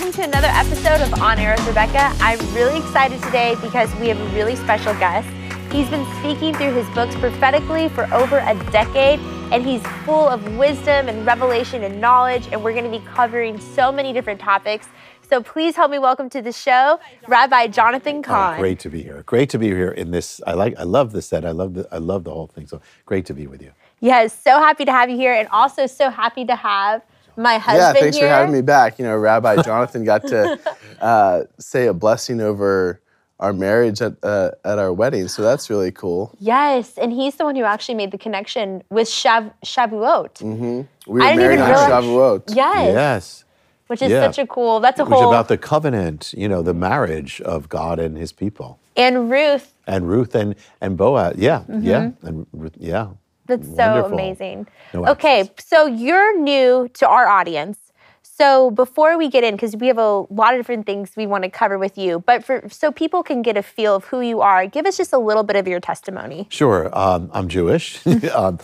welcome to another episode of On Air with Rebecca. I'm really excited today because we have a really special guest. He's been speaking through his books prophetically for over a decade, and he's full of wisdom and revelation and knowledge, and we're going to be covering so many different topics. So please help me welcome to the show, Rabbi Jonathan Cahn. Oh, great to be here. Great to be here in this. I love this set. I love the whole thing. So great to be with you. Yes, so happy to have you here, and also so happy to have my husband here. Yeah, thanks for having me back. You know, Rabbi Jonathan got to say a blessing over our marriage at our wedding, so that's really cool. Yes, and he's the one who actually made the connection with Shavuot. Mm-hmm. We were married on Shavuot. Yes. Yes. Which is such a cool, that's a whole— Which is about the covenant, you know, the marriage of God and his people. And Ruth. And Ruth and Boaz, yeah, mm-hmm. yeah, and Ruth, yeah. That's wonderful. So amazing. No okay, so you're new to our audience. So before we get in, because we have a lot of different things we want to cover with you, but so people can get a feel of who you are, give us just a little bit of your testimony. Sure. I'm Jewish, and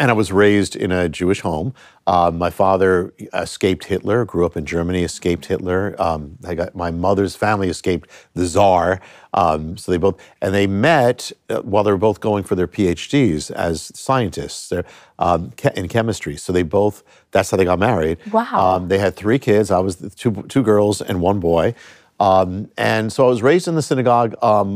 I was raised in a Jewish home. My father escaped Hitler, grew up in Germany, escaped Hitler. My mother's family escaped the Tsar. So they both, and they met while they were both going for their PhDs as scientists in chemistry. So they both, that's how they got married. Wow. They had three kids. I was two girls and one boy. And so I was raised in the synagogue,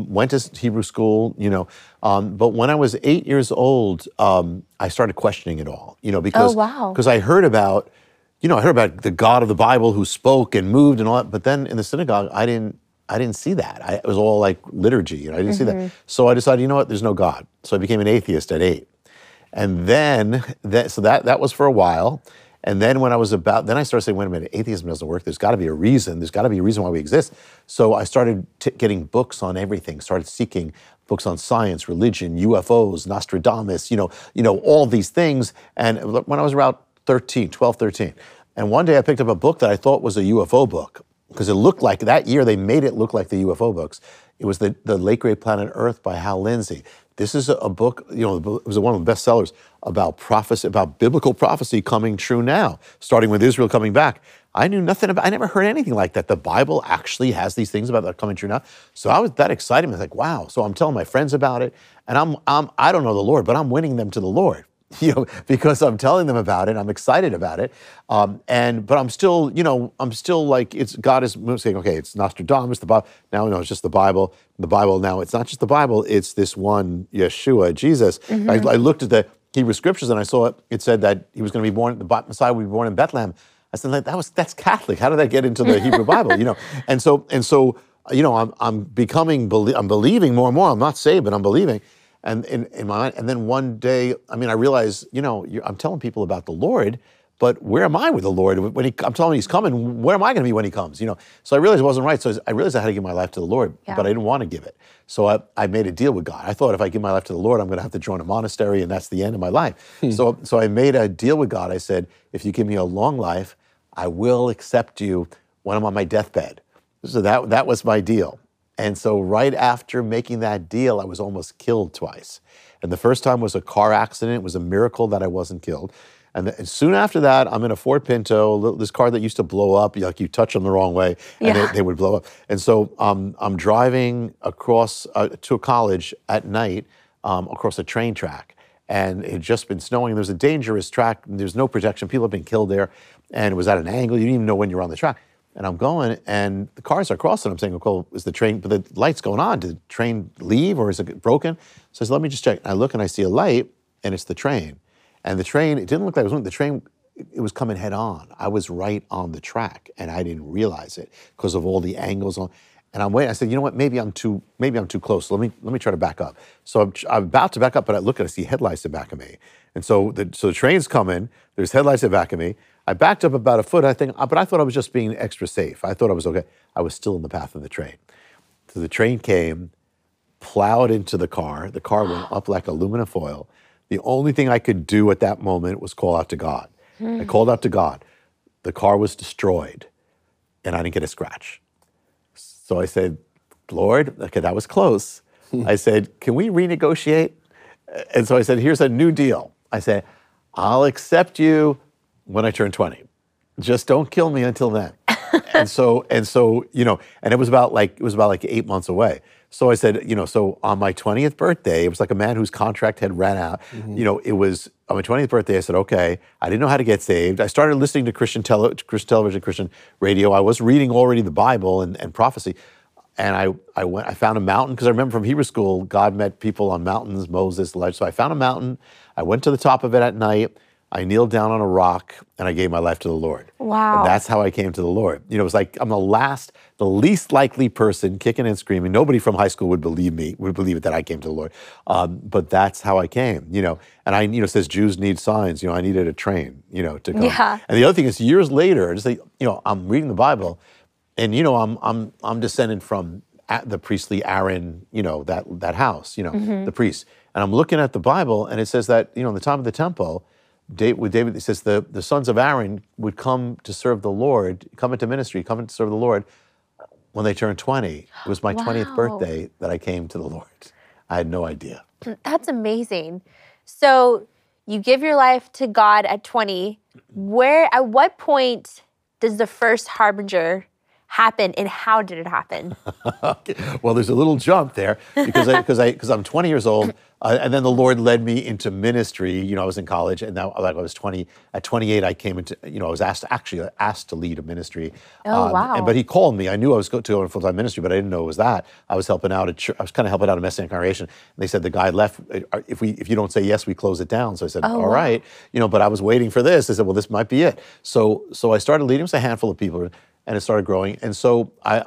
went to Hebrew school, you know, but when I was 8 years old, I started questioning it all, you know, because I heard about, you know, I heard about the God of the Bible who spoke and moved and all that, but then in the synagogue, I didn't see that. It was all like liturgy, and I didn't see that. So I decided, you know what, there's no God. So I became an atheist at 8. And then, that was for a while. And then when I was then I started saying, wait a minute, atheism doesn't work. There's gotta be a reason. There's gotta be a reason why we exist. So I started getting books on everything, started seeking books on science, religion, UFOs, Nostradamus, you know, all these things. And when I was around 12, 13, and one day I picked up a book that I thought was a UFO book, because it looked like, that year they made it look like the UFO books. It was The Late Great Planet Earth by Hal Lindsey. This is a book, you know, it was one of the bestsellers about prophecy, about biblical prophecy coming true now, starting with Israel coming back. I knew nothing about, I never heard anything like that. The Bible actually has these things about that coming true now. So I was, that excited me, I was like, wow. So I'm telling my friends about it, and I don't know the Lord, but I'm winning them to the Lord, you know, because I'm telling them about it, I'm excited about it. But I'm still, you know, I'm still like, God is saying, okay, it's Nostradamus, the Bible. Now, no, it's just the Bible. The Bible now, it's not just the Bible, it's this one Yeshua, Jesus. Mm-hmm. I looked at the Hebrew scriptures and I saw it said that he was gonna be born, the Messiah would be born in Bethlehem. I said, that's Catholic. How did that get into the Hebrew Bible, you know? And so, you know, I'm believing more and more. I'm not saved, but I'm believing. And in my mind, and then one day, I mean, I realized, you know, I'm telling people about the Lord, but where am I with the Lord? When I'm telling him he's coming, where am I gonna be when he comes, you know? So I realized it wasn't right. So I realized I had to give my life to the Lord, but I didn't wanna give it. So I made a deal with God. I thought if I give my life to the Lord, I'm gonna have to join a monastery and that's the end of my life. So I made a deal with God. I said, if you give me a long life, I will accept you when I'm on my deathbed. So that was my deal. And so right after making that deal, I was almost killed twice. And the first time was a car accident. It was a miracle that I wasn't killed. And soon after that, I'm in a Ford Pinto, this car that used to blow up, like you touch them the wrong way, and they would blow up. And so I'm driving across to a college at night, across a train track. And it had just been snowing. There was a dangerous track. There's no protection. People have been killed there. And it was at an angle. You didn't even know when you were on the track. And I'm going, and the cars are crossing. I'm saying, "Okay, is the train? But the light's going on. Did the train leave, or is it broken?" So I said, "Let me just check." And I look, and I see a light, and it's the train. And the train, it didn't look like it was moving. The train, it was coming head on. I was right on the track, and I didn't realize it because of all the angles on. And I'm waiting. I said, "You know what? Maybe I'm too close. Let me try to back up." So I'm about to back up, but I look and I see headlights in back of me. And so the train's coming. There's headlights in back of me. I backed up about a foot, I think, but I thought I was just being extra safe. I thought I was okay. I was still in the path of the train. So the train came, plowed into the car. The car went up like aluminum foil. The only thing I could do at that moment was call out to God. I called out to God. The car was destroyed, and I didn't get a scratch. So I said, Lord, okay, that was close. I said, can we renegotiate? And so I said, here's a new deal. I said, I'll accept you when I turn 20. Just don't kill me until then. And so, you know, and it was about like 8 months away. So I said, you know, so on my 20th birthday, it was like a man whose contract had ran out. Mm-hmm. You know, it was on my 20th birthday. I said, okay, I didn't know how to get saved. I started listening to Christian television, Christian radio. I was reading already the Bible and prophecy. And I found a mountain, because I remember from Hebrew school, God met people on mountains, Moses, Elijah. So I found a mountain. I went to the top of it at night. I kneeled down on a rock and I gave my life to the Lord. Wow. And that's how I came to the Lord. You know, it was like I'm the least likely person kicking and screaming. Nobody from high school would believe it that I came to the Lord. But that's how I came, you know. And I, you know, it says Jews need signs, you know, I needed a train, you know, to come. Yeah. And the other thing is, years later, just like, you know, I'm reading the Bible and, you know, I'm descended from the priestly Aaron, you know, that house, you know, mm-hmm. the priest. And I'm looking at the Bible and it says that, you know, in the time of the temple, David, it says the sons of Aaron would come to serve the Lord, come into ministry, come to serve the Lord when they turned 20. It was my 20th birthday that I came to the Lord. I had no idea. That's amazing. So you give your life to God at 20. At what point does the first harbinger happen, and how did it happen? Okay. Well, there's a little jump there because I'm 20 years old, and then the Lord led me into ministry. You know, I was in college, and now like I was 20. At 28, I came into, you know, I was asked to lead a ministry. Oh, wow! But He called me. I knew I was going to go into full-time ministry, but I didn't know it was that. I was helping out. I was kind of helping out a Messianic congregation. And they said the guy left. If you don't say yes, we close it down. So I said, all right, you know. But I was waiting for this. I said, well, this might be it. So I started leading. It was a handful of people. And it started growing, and so I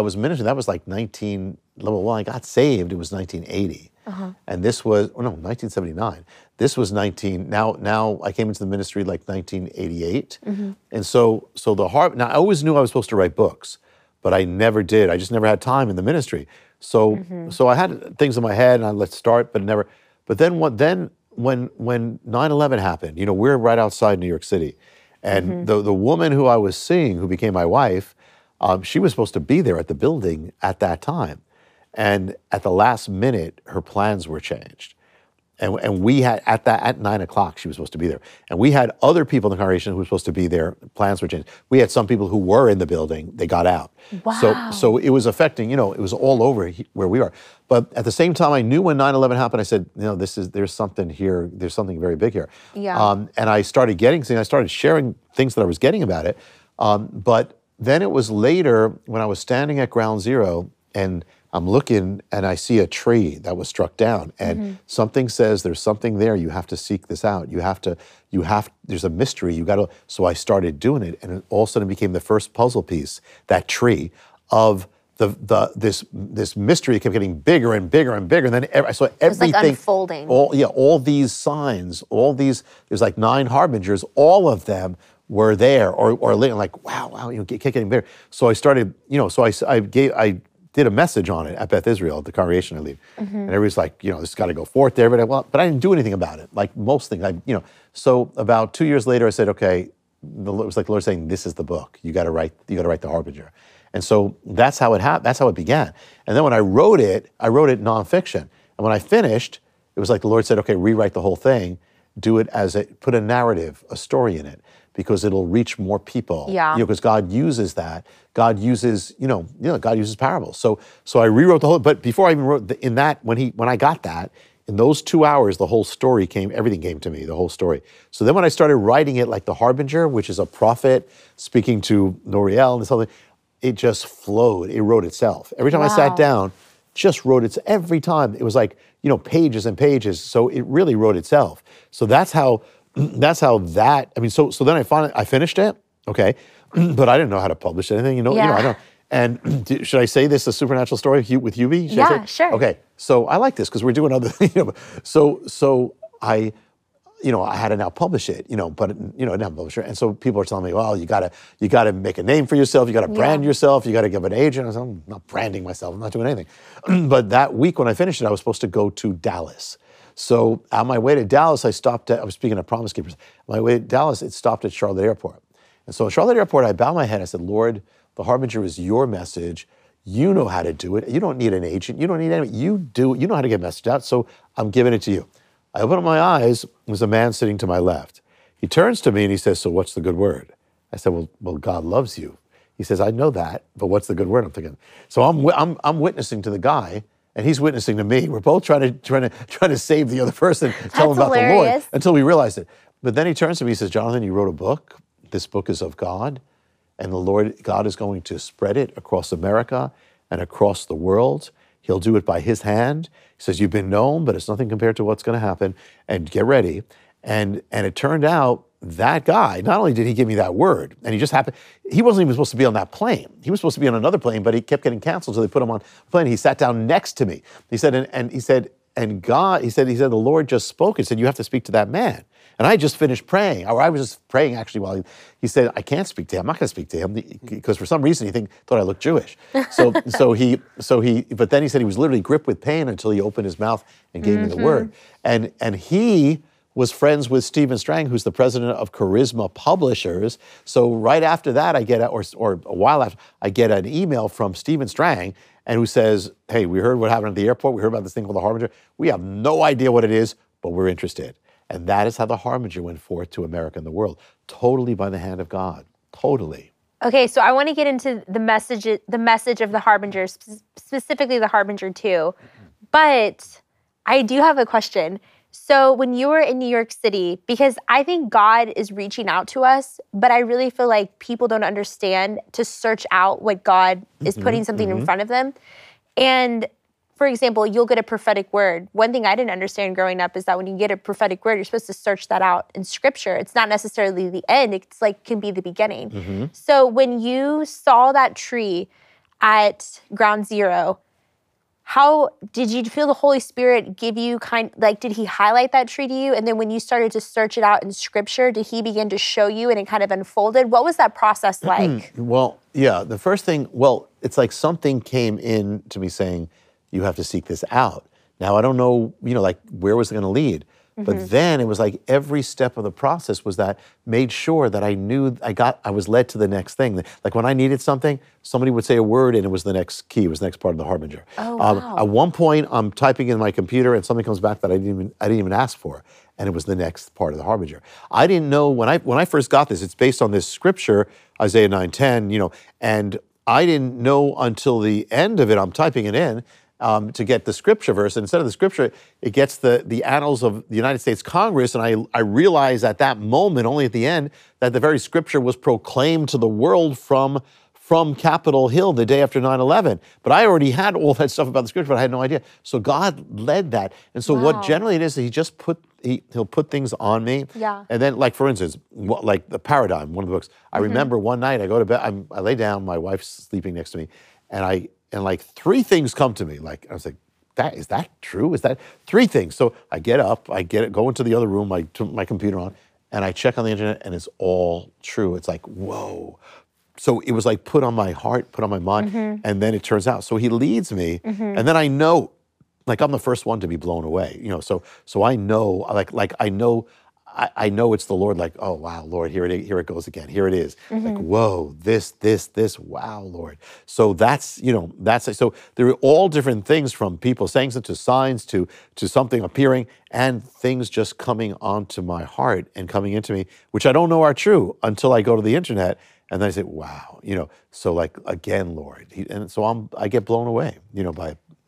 was ministering. That was like 19. Well, when I got saved, it was 1980, and this was 1979. This was 19. Now I came into the ministry like 1988, and so the heart. Now I always knew I was supposed to write books, but I never did. I just never had time in the ministry. So so I had things in my head, and I let's start, but never. But then what? Then when 9/11 happened, you know, we're right outside New York City. And the woman who I was seeing, who became my wife, she was supposed to be there at the building at that time. And at the last minute, her plans were changed. And we had, at 9 o'clock, she was supposed to be there. And we had other people in the congregation who were supposed to be there, plans were changed. We had some people who were in the building, they got out. Wow. So it was affecting, you know, it was all over where we are. But at the same time, I knew when 9/11 happened, I said, you know, there's something here, there's something very big here. Yeah. And I started getting things, I started sharing things that I was getting about it. But then it was later when I was standing at Ground Zero and I'm looking and I see a tree that was struck down, and something says there's something there. You have to seek this out. There's a mystery. So I started doing it, and it all of a sudden became the first puzzle piece, that tree of this mystery. It kept getting bigger and bigger and bigger. And then I saw everything. It was like unfolding. All these signs, there's like 9 harbingers, all of them were there or later. I'm like, wow, you know, it kept getting bigger. So I started, you know, I did a message on it at Beth Israel, the congregation I lead. And everybody's like, you know, this has got to go forth there. But I didn't do anything about it, like most things. So about 2 years later, I said, okay, it was like the Lord saying, this is the book. You got to write The Harbinger. And so that's how it happened. That's how it began. And then when I wrote it nonfiction. And when I finished, it was like the Lord said, okay, rewrite the whole thing. Do it put a narrative, a story in it, because it'll reach more people. Yeah. You know, because God uses that. God uses, God uses parables. So I rewrote the whole, but before I even wrote, when I got that, in those 2 hours, the whole story everything came to me, the whole story. So then when I started writing it, like The Harbinger, which is a prophet speaking to Noriel and something, it just flowed, it wrote itself. Every time I sat down, just wrote it every time. It was like, you know, pages and pages. So it really wrote itself. So so then I finished it, okay, but I didn't know how to publish anything, I don't. And should I say this, a supernatural story with Hubie? Yeah, sure. Okay, so I like this because we're doing other things. I had to now publish it, but I didn't have a publisher. And so people are telling me, well, you gotta make a name for yourself, you gotta brand yourself, you gotta give an agent. I was like, I'm not branding myself, I'm not doing anything. But that week when I finished it, I was supposed to go to Dallas. So on my way to Dallas, I was speaking at Promise Keepers. On my way to Dallas, it stopped at Charlotte Airport. And so at Charlotte Airport, I bowed my head. I said, Lord, The Harbinger is your message. You know how to do it. You don't need an agent. You don't need anybody. You know how to get a message out, so I'm giving it to you. I opened up my eyes. There was a man sitting to my left. He turns to me and he says, so what's the good word? I said, well, God loves you. He says, I know that, but what's the good word? I'm thinking. So I'm witnessing to the guy, and he's witnessing to me. We're both trying to save the other person, tell him about the Lord, until we realize it. But then he turns to me, he says, Jonathan, you wrote a book. This book is of God, and the Lord God is going to spread it across America and across the world. He'll do it by his hand. He says, you've been known, but it's nothing compared to what's going to happen, and get ready. And it turned out that guy, not only did he give me that word, and he just happened, he wasn't even supposed to be on that plane. He was supposed to be on another plane, but he kept getting canceled, so they put him on the plane. He sat down next to me. He said, and God, he said, the Lord just spoke. He said, you have to speak to that man. And I just finished praying, or I was just praying actually while he said, I can't speak to him. I'm not going to speak to him because for some reason he thought I looked Jewish. But then he said he was literally gripped with pain until he opened his mouth and gave me the word. And he was friends with Stephen Strang, who's the president of Charisma Publishers. So right after that, I get, or a while after, I get an email from Stephen Strang, and who says, hey, we heard what happened at the airport. We heard about this thing called The Harbinger. We have no idea what it is, but we're interested. And that is how The Harbinger went forth to America and the world, totally by the hand of God, totally. Okay, so I want to get into the message of The Harbinger, specifically The Harbinger 2. But I do have a question. So when you were in New York City, because I think God is reaching out to us, but I really feel like people don't understand to search out what God is putting something in front of them. And for example, you'll get a prophetic word. One thing I didn't understand growing up is that when you get a prophetic word, you're supposed to search that out in scripture. It's not necessarily the end, it's like can be the beginning. So when you saw that tree at Ground Zero, how did you feel the Holy Spirit give you did he highlight that tree to you? And then when you started to search it out in scripture, did he begin to show you and it kind of unfolded? What was that process like? Well, yeah, the first thing, it's like something came in to me saying, you have to seek this out. Now, I don't know, where was it going to lead? But then it was like every step of the process was that made sure that I knew I was led to the next thing. Like when I needed something, somebody would say a word and it was the next key, it was the next part of The Harbinger. Oh, wow. At one point, I'm typing in my computer and something comes back that I didn't even ask for. And it was the next part of The Harbinger. I didn't know when I first got this, it's based on this scripture, Isaiah 9:10, and I didn't know until the end of it, I'm typing it in, to get the scripture verse. And instead of the scripture, it gets the annals of the United States Congress. And I realized at that moment, only at the end, that the very scripture was proclaimed to the world from Capitol Hill the day after 9/11. But I already had all that stuff about the scripture, but I had no idea. So God led that. And so what generally it is, he just he'll put things on me. Yeah. And then for instance, like The Paradigm, one of the books. I remember one night I go to bed, I lay down, my wife's sleeping next to me, and like three things come to me. I was like, is that true? Is that three things? So I get up, go into the other room, I turn my computer on, and I check on the internet, and it's all true. It's like, whoa. So it was like put on my heart, put on my mind, and then it turns out. So he leads me, and then I know, I'm the first one to be blown away. So I know, I know it's the Lord, oh, wow, Lord, here it goes again. Here it is. Whoa, this, wow, Lord. So so there are all different things, from people saying something to signs to something appearing, and things just coming onto my heart and coming into me, which I don't know are true until I go to the internet. And then I say, wow, so again, Lord. And so I get blown away,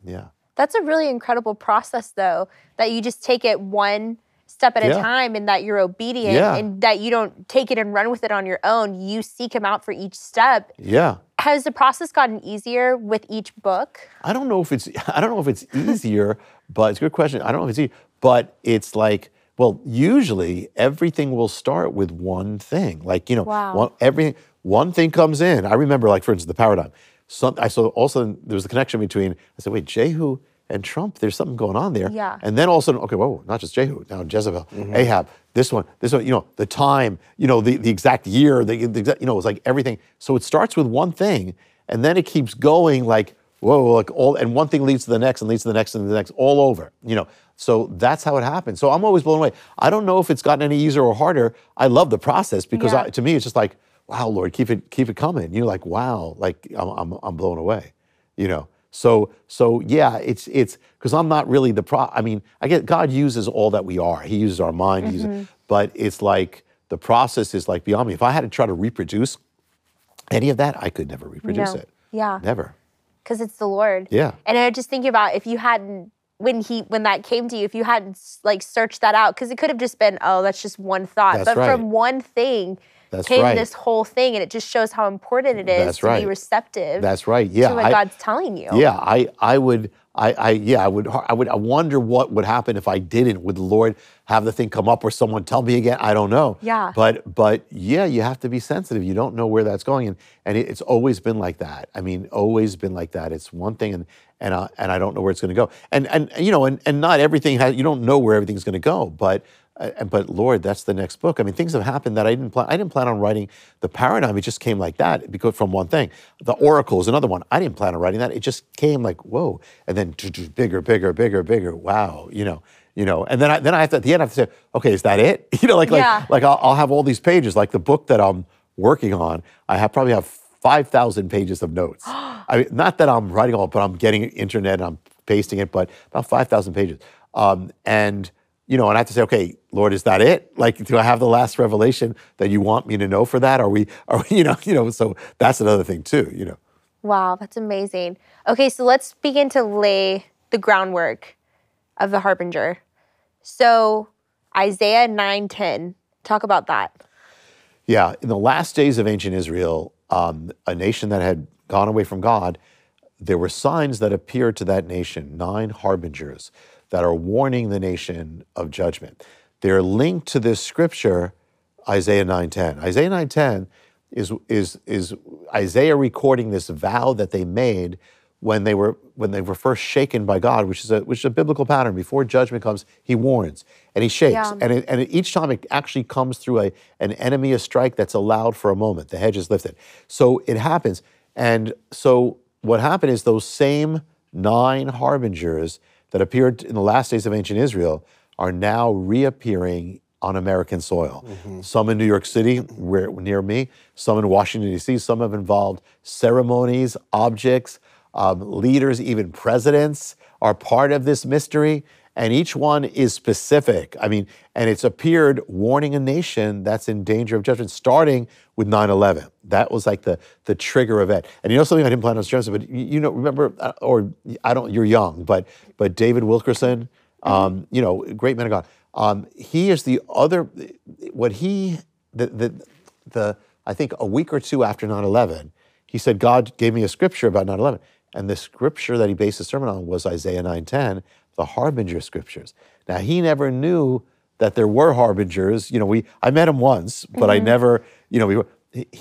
yeah. That's a really incredible process though, that you just take it one step at a time, and that you're obedient, and that you don't take it and run with it on your own. You seek him out for each step. Yeah. Has the process gotten easier with each book? I don't know if it's easier, but it's a good question. I don't know if it's easier, but it's usually everything will start with one thing. Wow. One thing comes in. I remember, for instance, The Paradigm. I saw also there was a connection between, I said, wait, Jehu and Trump, there's something going on there. Yeah. And then all of a sudden, okay, whoa, not just Jehu, now Jezebel, Ahab, this one, the time, the exact year, the exact, it's like everything. So it starts with one thing, and then it keeps going and one thing leads to the next, and leads to the next, and the next, all over, So that's how it happens. So I'm always blown away. I don't know if it's gotten any easier or harder. I love the process because to me, it's just like, wow, Lord, keep it coming. Wow, I'm blown away, So yeah, it's because I'm not really I get God uses all that we are. He uses our mind, but it's the process is beyond me. If I had to try to reproduce any of that, I could never reproduce it. Yeah. Never. Because it's the Lord. Yeah. And I just think about if you hadn't, when that came to you, if you hadn't like searched that out, because it could have just been, oh, that's just one thought. That's right. From one thing came this whole thing, and it just shows how important it is to be receptive. That's right. Yeah. To what God's telling you. Yeah. I wonder what would happen if I didn't. Would the Lord have the thing come up or someone tell me again? I don't know. Yeah. But yeah, you have to be sensitive. You don't know where that's going. And it's always been like that. I mean, always been like that. It's one thing and I don't know where it's gonna go. And you know, and not everything has, you don't know where everything's gonna go, but Lord, that's the next book. I mean, things have happened that I didn't plan on writing The Paradigm. It just came like that because from one thing. The Oracle is another one. I didn't plan on writing that. It just came like, whoa. And then bigger. Wow, you know. And then I have to, at the end I have to say, okay, is that it? You know, like I'll have all these pages, like the book that I'm working on. I have probably 5,000 pages of notes. I mean, not that I'm writing all, but I'm getting internet and I'm pasting it, but about 5,000 pages. You know, and I have to say, okay, Lord, is that it? Like, do I have the last revelation that you want me to know for that? Are we, you know, so that's another thing too, you know. Wow, that's amazing. Okay, so let's begin to lay the groundwork of The Harbinger. So Isaiah 9:10, talk about that. Yeah, in the last days of ancient Israel, a nation that had gone away from God, there were signs that appeared to that nation, 9 harbingers, that are warning the nation of judgment. They're linked to this scripture, Isaiah 9:10. Isaiah 9:10 is Isaiah recording this vow that they made when they were first shaken by God, which is a biblical pattern. Before judgment comes, he warns and he shakes. Yeah. And each time it actually comes through an enemy, a strike that's allowed for a moment. The hedge is lifted. So it happens. And so what happened is those same 9 harbingers that appeared in the last days of ancient Israel are now reappearing on American soil. Mm-hmm. Some in New York City, near me, some in Washington, D.C., some have involved ceremonies, objects, leaders, even presidents are part of this mystery, and each one is specific. I mean, and it's appeared warning a nation that's in danger of judgment, starting with 9/11. That was like the trigger event. And you know something I didn't plan on stressing, but you know, remember, or I don't, you're young, but David Wilkerson, you know, great man of God. He is the other, what he, the I think a week or two after 9/11, he said, God gave me a scripture about 9/11. And the scripture that he based his sermon on was Isaiah 9:10, the Harbinger scriptures. Now, he never knew that there were harbingers. You know, I met him once, but I never, you know,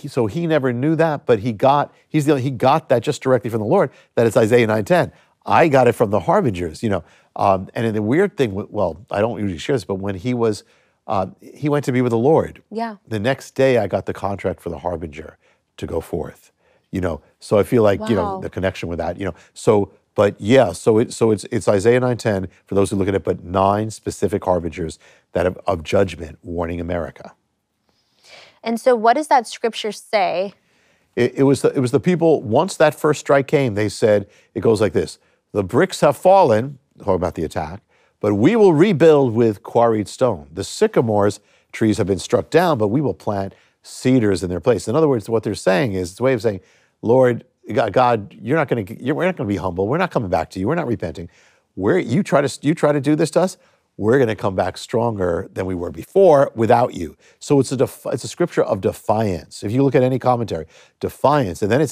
so he never knew that, but he got that just directly from the Lord, that it's Isaiah 9:10. I got it from the harbingers, you know. And the weird thing, well, I don't usually share this, but when he went to be with the Lord. Yeah. The next day, I got the contract for the Harbinger to go forth, you know. So I feel like, wow, you know, the connection with that, you know. So, but yeah, so it's Isaiah 9:10 for those who look at it, but 9 specific harbingers that of judgment warning America. And so, what does that scripture say? It was the people. Once that first strike came, they said, it goes like this: the bricks have fallen, talking about the attack, but we will rebuild with quarried stone. The sycamores trees have been struck down, but we will plant cedars in their place. In other words, what they're saying is, it's a way of saying, Lord, God, we're not going to be humble. We're not coming back to you. We're not repenting. You try to do this to us, we're going to come back stronger than we were before without you. So it's a scripture of defiance. If you look at any commentary, defiance, and then it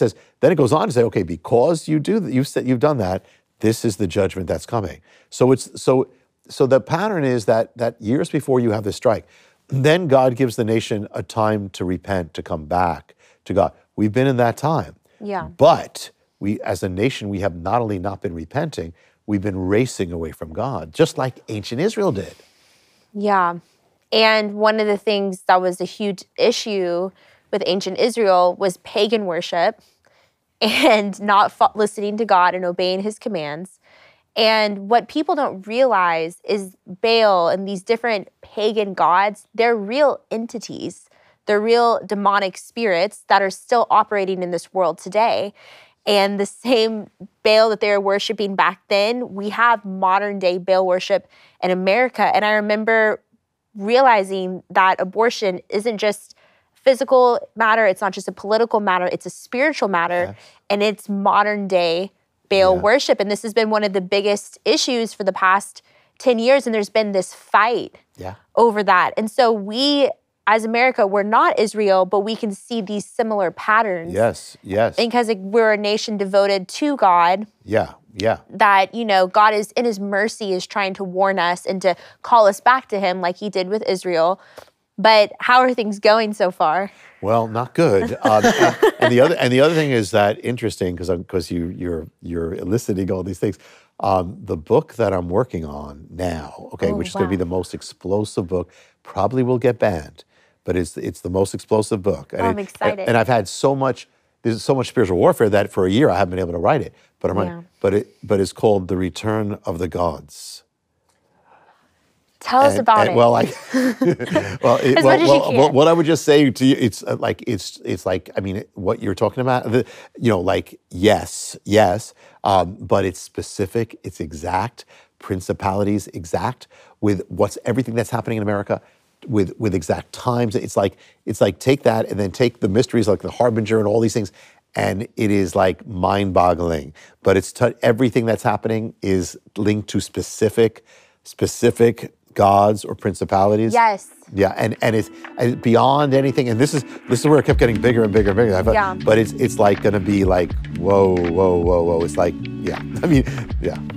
goes on to say, okay, because you've done that, this is the judgment that's coming. So the pattern is that years before you have this strike, then God gives the nation a time to repent, to come back to God. We've been in that time. Yeah. But we, as a nation, we have not only not been repenting, we've been racing away from God, just like ancient Israel did. Yeah. And one of the things that was a huge issue with ancient Israel was pagan worship and not listening to God and obeying his commands. And what people don't realize is Baal and these different pagan gods, they're real entities. They're real demonic spirits that are still operating in this world today. And the same Baal that they were worshiping back then, we have modern day Baal worship in America. And I remember realizing that abortion isn't just physical matter. It's not just a political matter. It's a spiritual matter. Yeah. And it's modern day Baal worship. And this has been one of the biggest issues for the past 10 years. And there's been this fight over that. And so we, as America, we're not Israel, but we can see these similar patterns. Yes, yes. And because we're a nation devoted to God. Yeah, yeah. That, you know, God is, in his mercy, is trying to warn us and to call us back to him like he did with Israel. But how are things going so far? Well, not good. And the other thing is that interesting because you're eliciting all these things. The book that I'm working on now, which is going to be the most explosive book, probably will get banned, but it's the most explosive book. And I'm excited. And I've had so much. There's so much spiritual warfare that for a year I haven't been able to write it. But I'm but it's called The Return of the Gods. Tell us about it. Well, what I would just say to you, it's like what you're talking about. But it's specific, it's exact, principalities exact with what's everything that's happening in America, with exact times. It's like take that and then take the mysteries like The Harbinger and all these things. And it is like mind-boggling. But it's everything that's happening is linked to specific gods or principalities. Yes. Yeah, and it's beyond anything. And this is where it kept getting bigger and bigger and bigger. But it's like going to be like, whoa, whoa, whoa, whoa. It's like,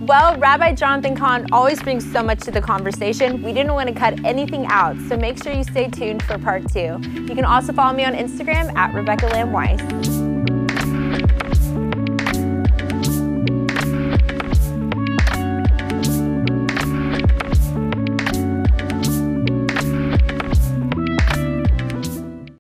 Well, Rabbi Jonathan Cahn always brings so much to the conversation. We didn't want to cut anything out, so make sure you stay tuned for part 2. You can also follow me on Instagram at Rebecca Lamb Weiss.